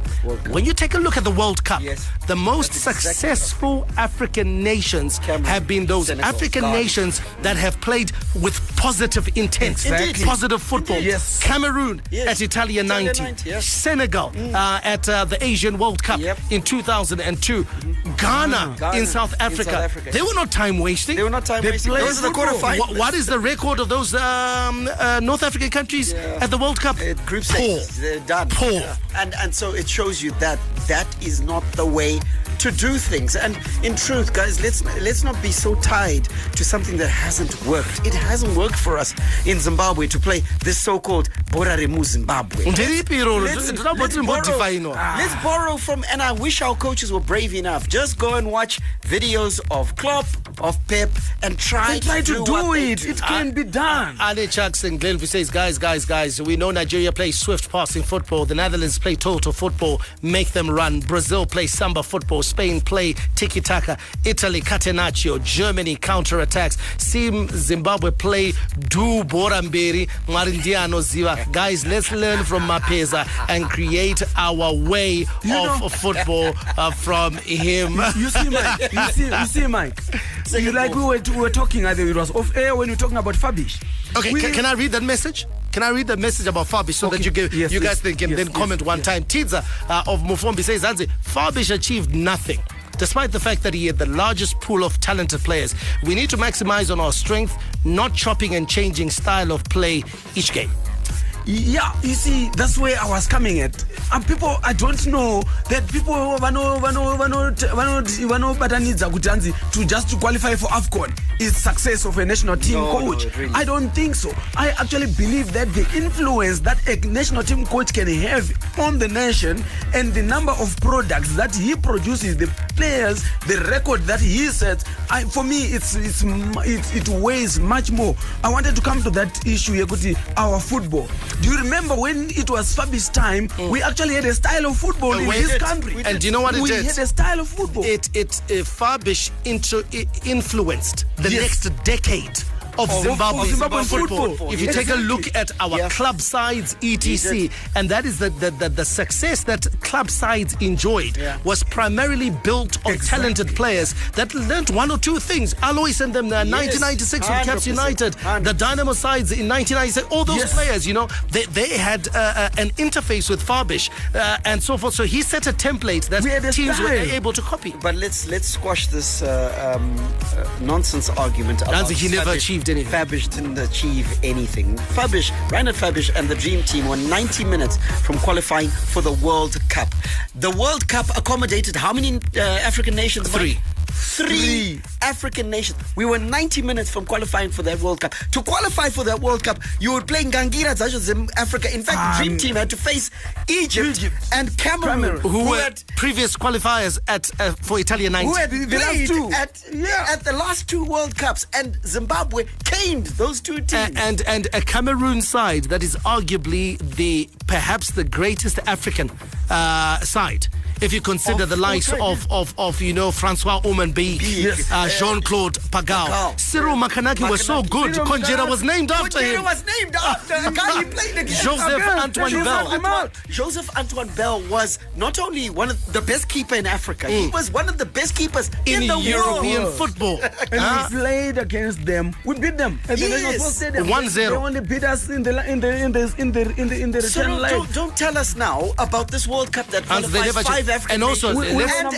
When you take a look at the World Cup, yes. the most successful exactly. African nations Cameroon, have been those Senegal, African Ghana. Nations that have played with positive intent, exactly. positive football. Yes. Cameroon yes. at Italia ninety, ninety yes. Senegal mm. uh, at uh, the Asian World Cup yep. in two thousand two, mm. Ghana, mm. Ghana in South Africa. In South Africa. They were not time wasting. They were not time they wasting. Those are the quarterfinals. What, what is the record of those um, uh, North African countries yeah. at the World Cup? It, group stage, they're done. Poor. And and so it shows you that that is not the way to do things. And in truth, guys, let's let's not be so tied to something that hasn't worked. It hasn't worked for us in Zimbabwe to play this so-called Boraremu Zimbabwe. Let's, let's, let's, borrow, let's borrow from, and I wish our coaches were brave enough. Just go and watch videos of Klopp, of Pep, and try to, try to do, do it. Do. It can uh, be done. Ali Chucks and Glenn says, guys, guys, guys, we know Nigeria plays swift passing football. The Netherlands play total football. Make them run. Brazil play samba football. Spain play tiki-taka. Italy, catenaccio. Germany, counter-attacks. See Zimbabwe play do Boramberi, Marindiano Ziva. Guys, let's learn from Mapeza and create our way you of know, football uh, from him. You, you see, Mike. You see, you see, Mike. You, like we were, we were talking, I think it was off air when we were talking about Fabish. Okay, we, can, can I read that message? Can I read the message about Fabish so okay. that you give, yes, you guys yes, can yes, then yes, comment yes, one yes. time? Tidza uh, of Mufombi says, Anzi, Fabish achieved nothing, despite the fact that he had the largest pool of talented players. We need to maximize on our strength, not chopping and changing style of play each game. Yeah, you see, that's where I was coming at. And people, I don't know that people vano vano vano vano batanidza kutanzi to just to qualify for AFCON is success of a national team no, coach. No, really. I don't think so. I actually believe that the influence that a national team coach can have on the nation and the number of products that he produces, the players, the record that he sets, I, for me, it's, it's it's it weighs much more. I wanted to come to that issue, Yekuti, our football. Do you remember when it was Fabi's time? Mm. We actually had a style of football and in this did. country. We and did. do you know what it we did? We had a style of football. It it uh, Fabish into, it influenced the yes. next decade of oh, Zimbabwe, Zimbabwe football. football. If you exactly. take a look at our yeah. club sides, et cetera, and that is the, the, the, the success that club sides enjoyed yeah. was primarily built on exactly. talented players that learnt one or two things. Alois and them, the yes. nineteen ninety-six with Caps United, one hundred percent the Dynamo sides in nineteen ninety-six, all those yes. players, you know, they, they had uh, uh, an interface with Fabish uh, and so forth. So he set a template that we teams were able to copy. But let's let's squash this uh, um, uh, nonsense argument about He never achieved anything. Fabish didn't achieve anything. Fabish, Reinhard Fabish and the dream team were ninety minutes from qualifying for the World Cup. The World Cup accommodated how many uh, African nations? Three. Three. Three African nations. We were ninety minutes from qualifying for that World Cup. To qualify for that World Cup, you were playing Ngangira, Zimbabwe, Africa. In fact, um, the dream team had to face Egypt, Egypt. and Cameroon, Cameroon. Who, who were had previous qualifiers at uh, for Italia ninety. Who had the last two at, yeah. at the last two World Cups, and Zimbabwe caned those two teams. Uh, and and a Cameroon side that is arguably the perhaps the greatest African uh, side. If you consider of, the likes okay. of, of, of, you know, Francois Omanbe, yes. uh, Jean-Claude Pagao, Cyril Makanaki, Makanaki was so good. Konjera was named after Konjera him. Konjera was named after him. He played against Joseph Antoine Joseph Bell. Antoine, Joseph Antoine Bell was not only one of the best keeper in Africa, mm. he was one of the best keepers in, in the European world. football. And huh? we played against them. We beat them. And yes. the one zero. They only beat us in the in the in the in the in the, in the so return leg. Don't, don't tell us now about this World Cup that qualifies five. African and also, we, we let's,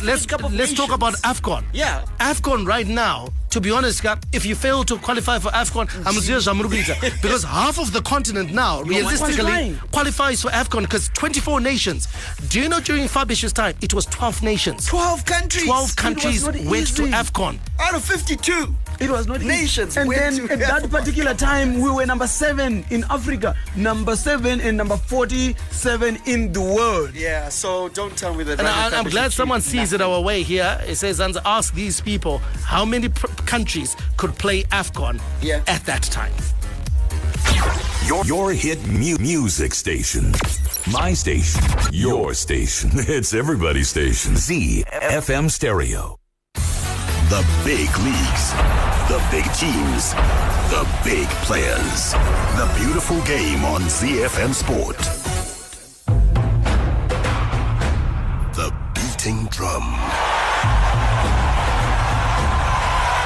a, let's, let's, let's talk about AFCON. Yeah. AFCON right now, to be honest, if you fail to qualify for AFCON, I'm because half of the continent now, realistically, qualifies for AFCON because twenty-four nations. Do you know during Fabish's time, it was twelve nations? twelve countries. twelve countries went to AFCON. Out of fifty-two. It was not nations. And then at that particular time, we were number seven in Africa, number seven and number forty-seven in the world. Yeah, so don't tell me that. And I, I'm glad someone sees nothing. it our way here. It says, ask these people how many pr- countries could play AFCON yeah. at that time. Your, your hit mu- music station. My station. Your station. It's everybody's station. Z F M Stereo. The big leagues, the big teams, the big players. The beautiful game on Z F M Sport. The beating drum.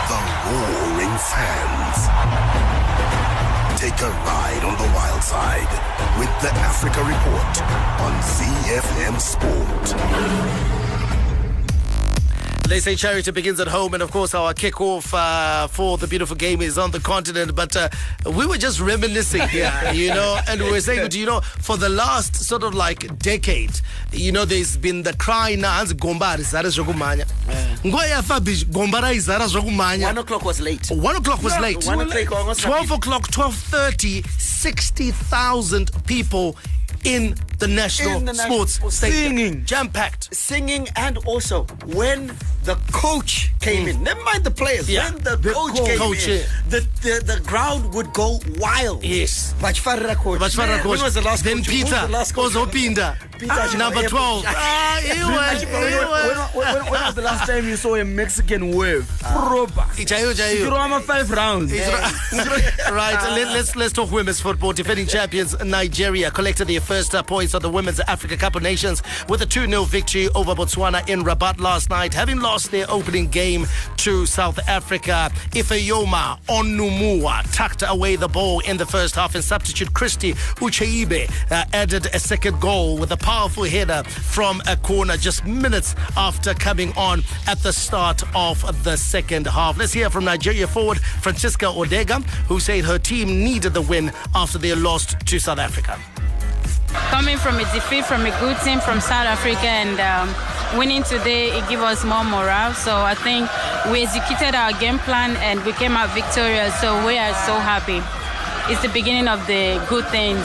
The roaring fans. Take a ride on the wild side with the Africa Report on Z F M Sport. They say charity begins at home, and of course our kickoff uh, for the beautiful game is on the continent. But uh, we were just reminiscing here, you know, and we were saying, do you know, for the last sort of like decade, you know, there's been the cry now, one o'clock was late. One o'clock was late. One o'clock. Twelve o'clock, twelve thirty, sixty thousand people in the National, in the National Sports, Sports Stadium. Singing. Jam-packed. Singing, and also when the coach came mm. in. Never mind the players. Yeah. When the, the coach, coach came coach in, the, the the crowd would go wild. Yes. Bachfarra coach. Bachfarra coach. Who was the last then coach? Then Peter. The last coach? Opinda. Peter. Ah, number twelve. Ah, he was. When was the last time you saw a Mexican wave? Proper. It's five rounds. Right. Let's let's talk women's football. Defending champions Nigeria collected their first points of the Women's Africa Cup of Nations with a two nil victory over Botswana in Rabat last night, having lost their opening game to South Africa. Ifeyoma Onumua tucked away the ball in the first half, and substitute Christy Ucheibe uh, added a second goal with a powerful header from a corner just minutes after coming on at the start of the second half. Let's hear from Nigeria forward Francisca Odega, who said her team needed the win after they lost to South Africa. Coming from a defeat, from a good team from South Africa, and um, winning today, it gave us more morale. So I think we executed our game plan and we came out victorious. So we are so happy. It's the beginning of the good things.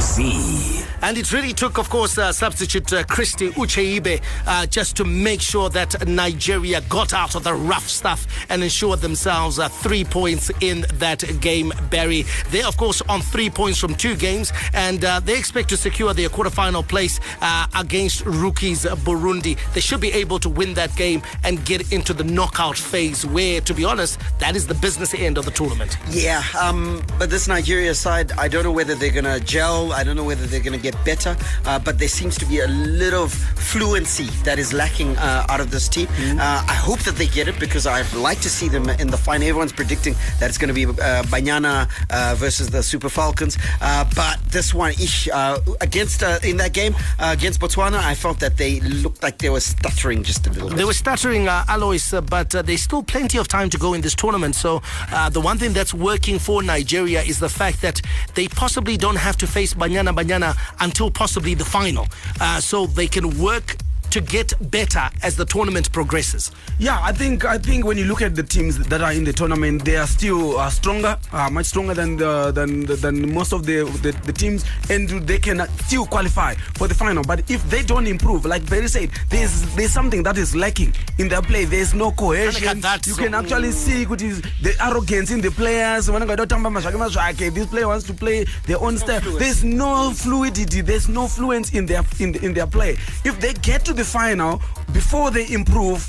See. And it really took, of course, uh, substitute uh, Christy Ucheibe uh, just to make sure that Nigeria got out of the rough stuff and ensured themselves uh, three points in that game, Barry. They're, of course, on three points from two games, and uh, they expect to secure their quarterfinal place uh, against rookies Burundi. They should be able to win that game and get into the knockout phase where, to be honest, that is the business end of the tournament. Yeah, um, but this Nigeria side, I don't know whether they're going to gel. I don't know whether they're going to get better, uh, but there seems to be a little of fluency that is lacking uh, out of this team. Mm-hmm. Uh, I hope that they get it, because I'd like to see them in the final. Everyone's predicting that it's going to be uh, Banyana uh, versus the Super Falcons, uh, but this one, ish, uh, against uh, in that game uh, against Botswana, I felt that they looked like they were stuttering just a little bit. They were stuttering, uh, Alois, uh, but uh, there's still plenty of time to go in this tournament. So uh, the one thing that's working for Nigeria is the fact that they possibly don't have to face Banyana Banyana until possibly the final, uh, so they can work to get better as the tournament progresses. Yeah, I think I think when you look at the teams that are in the tournament, they are still uh, stronger, uh, much stronger than the, than than most of the, the the teams, and they can still qualify for the final. But if they don't improve, like Barry said, there's there's something that is lacking in their play. There's no cohesion. That, you so can actually see what is the arrogance in the players. This player wants to play their own style. There's no fluidity. There's no fluence in their in in their play. If they get to the final before they improve,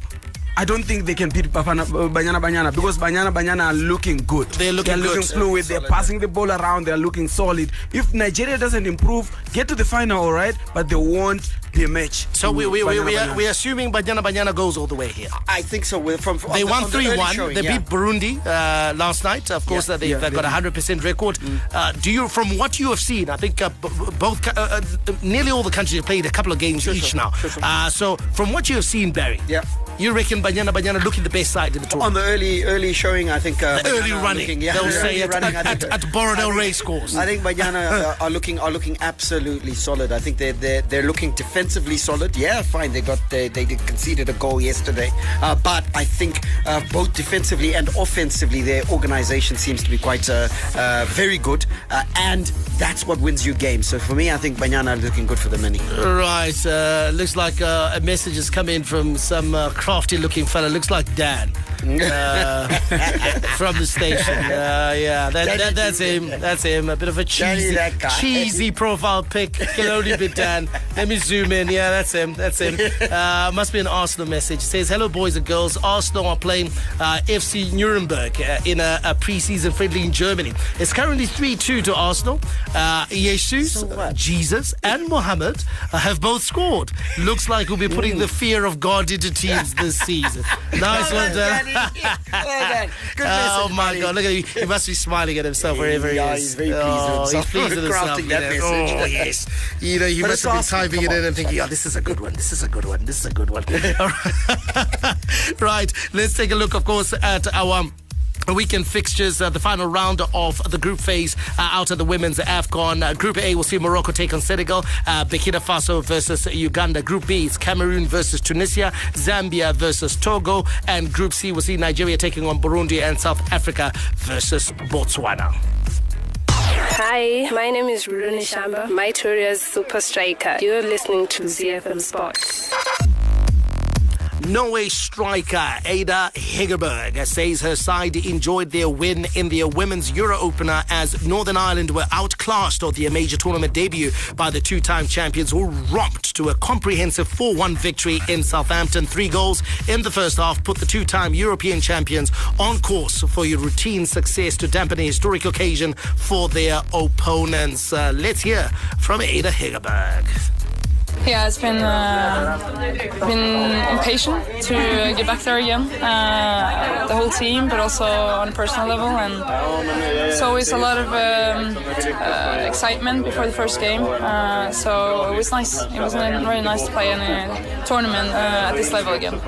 I don't think they can beat Banyana Banyana, because Banyana Banyana are looking good. They're looking, they're looking good. Fluid. They're passing the ball around. They're looking solid. If Nigeria doesn't improve, get to the final, all right, but they won't be a match. So we we Banyana, we, we are we assuming Banyana Banyana goes all the way here. I think so. We're from, from they the, won three one. The they yeah. beat Burundi uh, last night. Of course, yeah, they yeah, they got a hundred percent record. Mm. Uh, do you, from what you have seen, I think uh, b- both uh, uh, nearly all the countries have played a couple of games sure, each sure, now. Sure, sure. Uh, so from what you have seen, Barry, yeah, you reckon Banyana Banyana looking the best side in the tournament? On the early early showing, I think uh, the early running. Looking, yeah, they'll early say early running, at, at, at Borodale Racecourse. I think Banyana uh, are looking are looking absolutely solid. I think they they they're looking defensively solid. Yeah, fine. They got they they conceded a goal yesterday, uh, but I think uh, both defensively and offensively, their organisation seems to be quite uh, uh, very good, uh, and that's what wins you games. So for me, I think Banyana are looking good for the mini. Right. Uh, looks like uh, a message has come in from some. Uh, crafty looking fella, looks like Dan uh, from the station. Uh, yeah, that, that, that's him. That's him. A bit of a cheesy, cheesy profile pic. Can only be Dan. Let me zoom in. Yeah, that's him. That's him. Uh, must be an Arsenal message. It says, "Hello, boys and girls. Arsenal are playing uh, F C Nuremberg uh, in a, a pre-season friendly in Germany. It's currently three two to Arsenal. Uh, Jesus, so Jesus, and Mohammed uh, have both scored. Looks like we'll be putting mm. the fear of God into teams." This season. Nice one, Dan. Oh my God! Look at you. He must be smiling at himself wherever he yeah, is. He's very pleased oh, with himself. He's pleased with himself. That you know. Message. Oh yes. You know, he but must have awesome. been typing Come it in on. and thinking, "Oh, this is a good one. This is a good one. This is a good one." Right. Let's take a look, of course, at our. Um, weekend fixtures, uh, the final round of the group phase uh, out of the women's AFCON. Uh, Group A will see Morocco take on Senegal, uh, Burkina Faso versus Uganda. Group B is Cameroon versus Tunisia, Zambia versus Togo, and Group C will see Nigeria taking on Burundi and South Africa versus Botswana. Hi, my name is Ruluni Shamba, my tour is Super Striker. You're listening to Z F M Sports. Norway striker Ada Hegerberg says her side enjoyed their win in their Women's Euro opener as Northern Ireland were outclassed on their major tournament debut by the two-time champions who romped to a comprehensive four one victory in Southampton. Three goals in the first half put the two-time European champions on course for a routine success to dampen a historic occasion for their opponents. Uh, let's hear from Ada Hegerberg. Yeah, it's been uh, been impatient to uh, get back there again. Uh, the whole team, but also on a personal level, and it's always a lot of um, uh, excitement before the first game. Uh, so it was nice. It was really nice to play in a tournament uh, at this level again.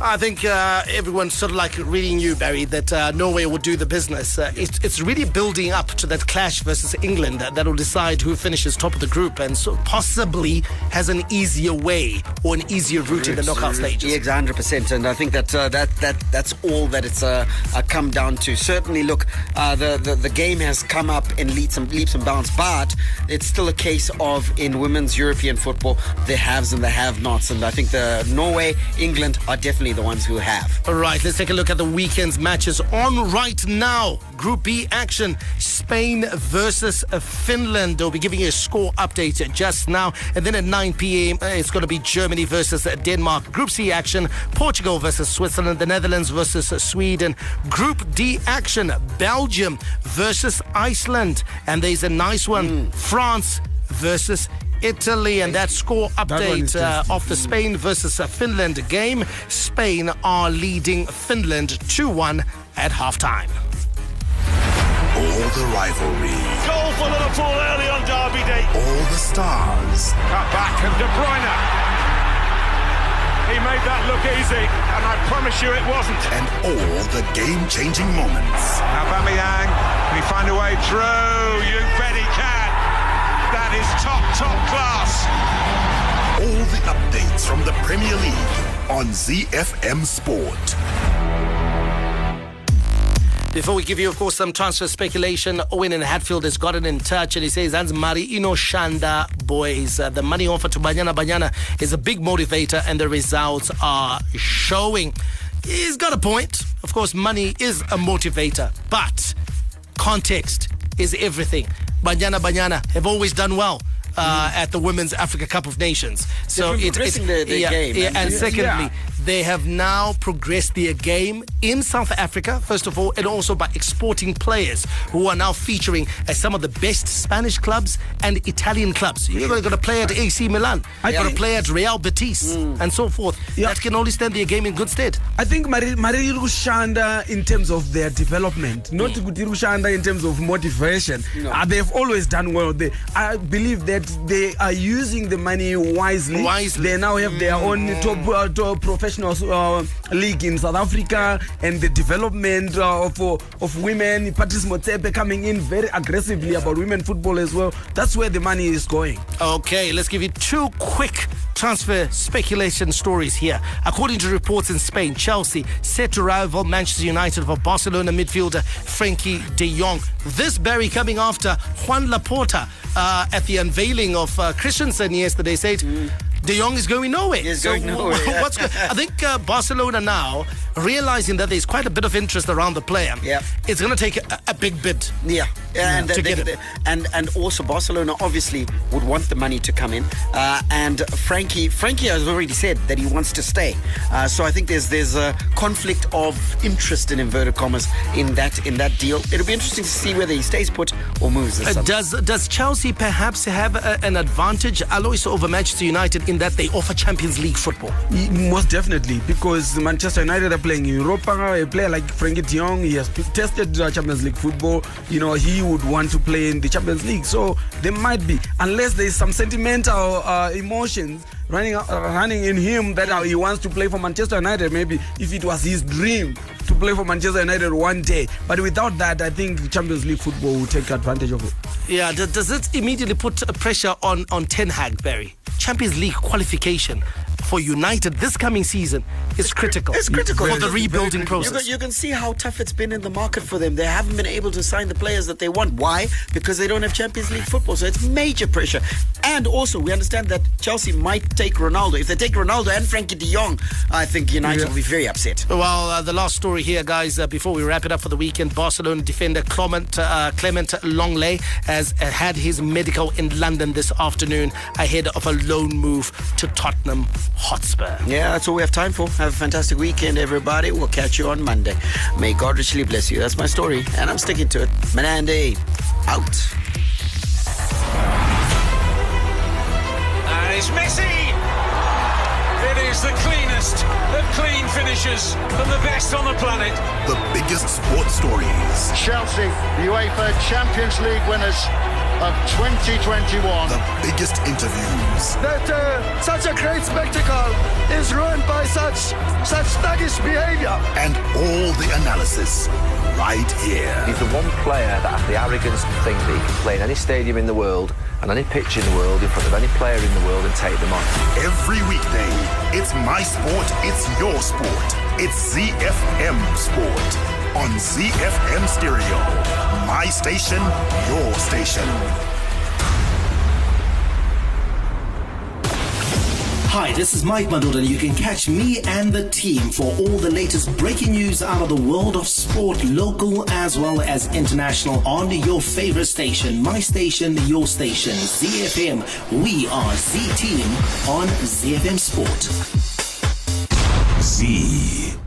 I think uh, everyone sort of like really knew, Barry, that uh, Norway would do the business. Uh, it's, it's really building up to that clash versus England that will decide who finishes top of the group and so possibly has an easier way or an easier route Roots, in the knockout stages. Yeah, one hundred percent. And I think that uh, that that that's all that it's uh, uh, come down to. Certainly, look, uh, the, the the game has come up in leaps and leaps and bounds, but it's still a case of in women's European football, the haves and the have-nots. And I think the Norway, England are definitely the ones who have. All right, let's take a look at the weekend's matches on right now. Group B action, Spain versus Finland. We'll be giving you a score update just now. And then at nine p.m, it's going to be Germany versus Denmark. Group C action, Portugal versus Switzerland. The Netherlands versus Sweden. Group D action, Belgium versus Iceland. And there's a nice one, mm. France versus Italy, and that score update that uh, of the Spain versus Finland game. Spain are leading Finland two one at halftime. All the rivalry. Goal for Liverpool early on Derby Day. All the stars. Cut back and De Bruyne. He made that look easy, and I promise you it wasn't. And all the game-changing moments. Aubameyang, can he find a way through? You bet he can. That is top, top class. All the updates from the Premier League on Z F M Sport. Before we give you, of course, some transfer speculation, Owen in Hatfield has gotten in touch and he says, that's Marino Shanda boys. Uh, the money offered to Banyana Banyana is a big motivator and the results are showing. He's got a point. Of course, money is a motivator, but context is everything. Banyana Banyana have always done well uh, mm. at the Women's Africa Cup of Nations. So it's progressing it, their yeah, game. Yeah, and, and secondly, yeah. they have now progressed their game in South Africa, first of all, and also by exporting players who are now featuring as some of the best Spanish clubs and Italian clubs. You've got a player at A C Milan, you've got a player at Real Betis, mm. and so forth. Yeah. That can only stand their game in good stead. I think Mari Rushanda, in terms of their development, not mm. Rushanda in terms of motivation, no. uh, they've always done well. They, I believe that they are using the money wisely. Wisely. They now have their own mm. top, uh, top professional Uh, league in South Africa, and the development uh, of of women. Patrice Motsepe coming in very aggressively yeah. about women football as well. That's where the money is going. Okay, let's give you two quick transfer speculation stories here. According to reports in Spain, Chelsea set to rival Manchester United for Barcelona midfielder Frankie de Jong. This Barry coming after Juan Laporta uh, at the unveiling of uh, Christensen yesterday said, mm. De Jong is going nowhere. He is going so nowhere. Yeah. What's go- I think uh, Barcelona now, realizing that there's quite a bit of interest around the player, yeah. it's going to take a, a big bid. Yeah. And, to they, get they, it. and and also Barcelona obviously would want the money to come in. Uh, and Frankie Frankie has already said that he wants to stay. Uh, so I think there's there's a conflict of interest in inverted commas in that in that deal. It'll be interesting to see whether he stays put or moves. Uh, does does Chelsea perhaps have a, an advantage, Alois, over Manchester United in in that they offer Champions League football? Most definitely, because Manchester United are playing in Europa. A player like Frankie de Jong, he has tested Champions League football. You know, he would want to play in the Champions League. So there might be, unless there is some sentimental uh, emotions running uh, running in him that uh, he wants to play for Manchester United. Maybe if it was his dream to play for Manchester United one day. But without that, I think Champions League football will take advantage of it. Yeah, th- does it immediately put pressure on, on Ten Hag, Barry? Champions League qualification for United this coming season is critical. It's critical for the rebuilding process. You can, you can see how tough it's been in the market for them. They haven't been able to sign the players that they want. Why? Because they don't have Champions League football. So it's major pressure. And also, we understand that Chelsea might take Ronaldo. If they take Ronaldo and Frankie de Jong, I think United yeah. will be very upset. Well, uh, the last story here, guys, uh, before we wrap it up for the weekend, Barcelona defender Clement, uh, Clement Longley has uh, had his medical in London this afternoon ahead of a loan move to Tottenham Hotspur. Yeah, that's all we have time for. Have a fantastic weekend, everybody. We'll catch you on Monday. May God richly bless you. That's my story, and I'm sticking to it. Manandi, out. And it's Messi! It is the cleanest of clean finishes and the best on the planet. The biggest sports stories. Chelsea, UEFA Champions League winners of twenty twenty-one. The biggest interviews. That uh, such a great spectacle is ruined by such such thuggish behaviour. And all the analysis right here. He's the one player that has the arrogance to think that he can play in any stadium in the world and any pitch in the world in front of any player in the world and take them on. Every weekday, it's my sport, it's your sport. It's Z F M Sport. On Z F M Stereo, my station, your station. Hi, this is Mike Maduden. You can catch me and the team for all the latest breaking news out of the world of sport, local as well as international, on your favorite station, my station, your station, Z F M. We are Z Team on Z F M Sport. Z.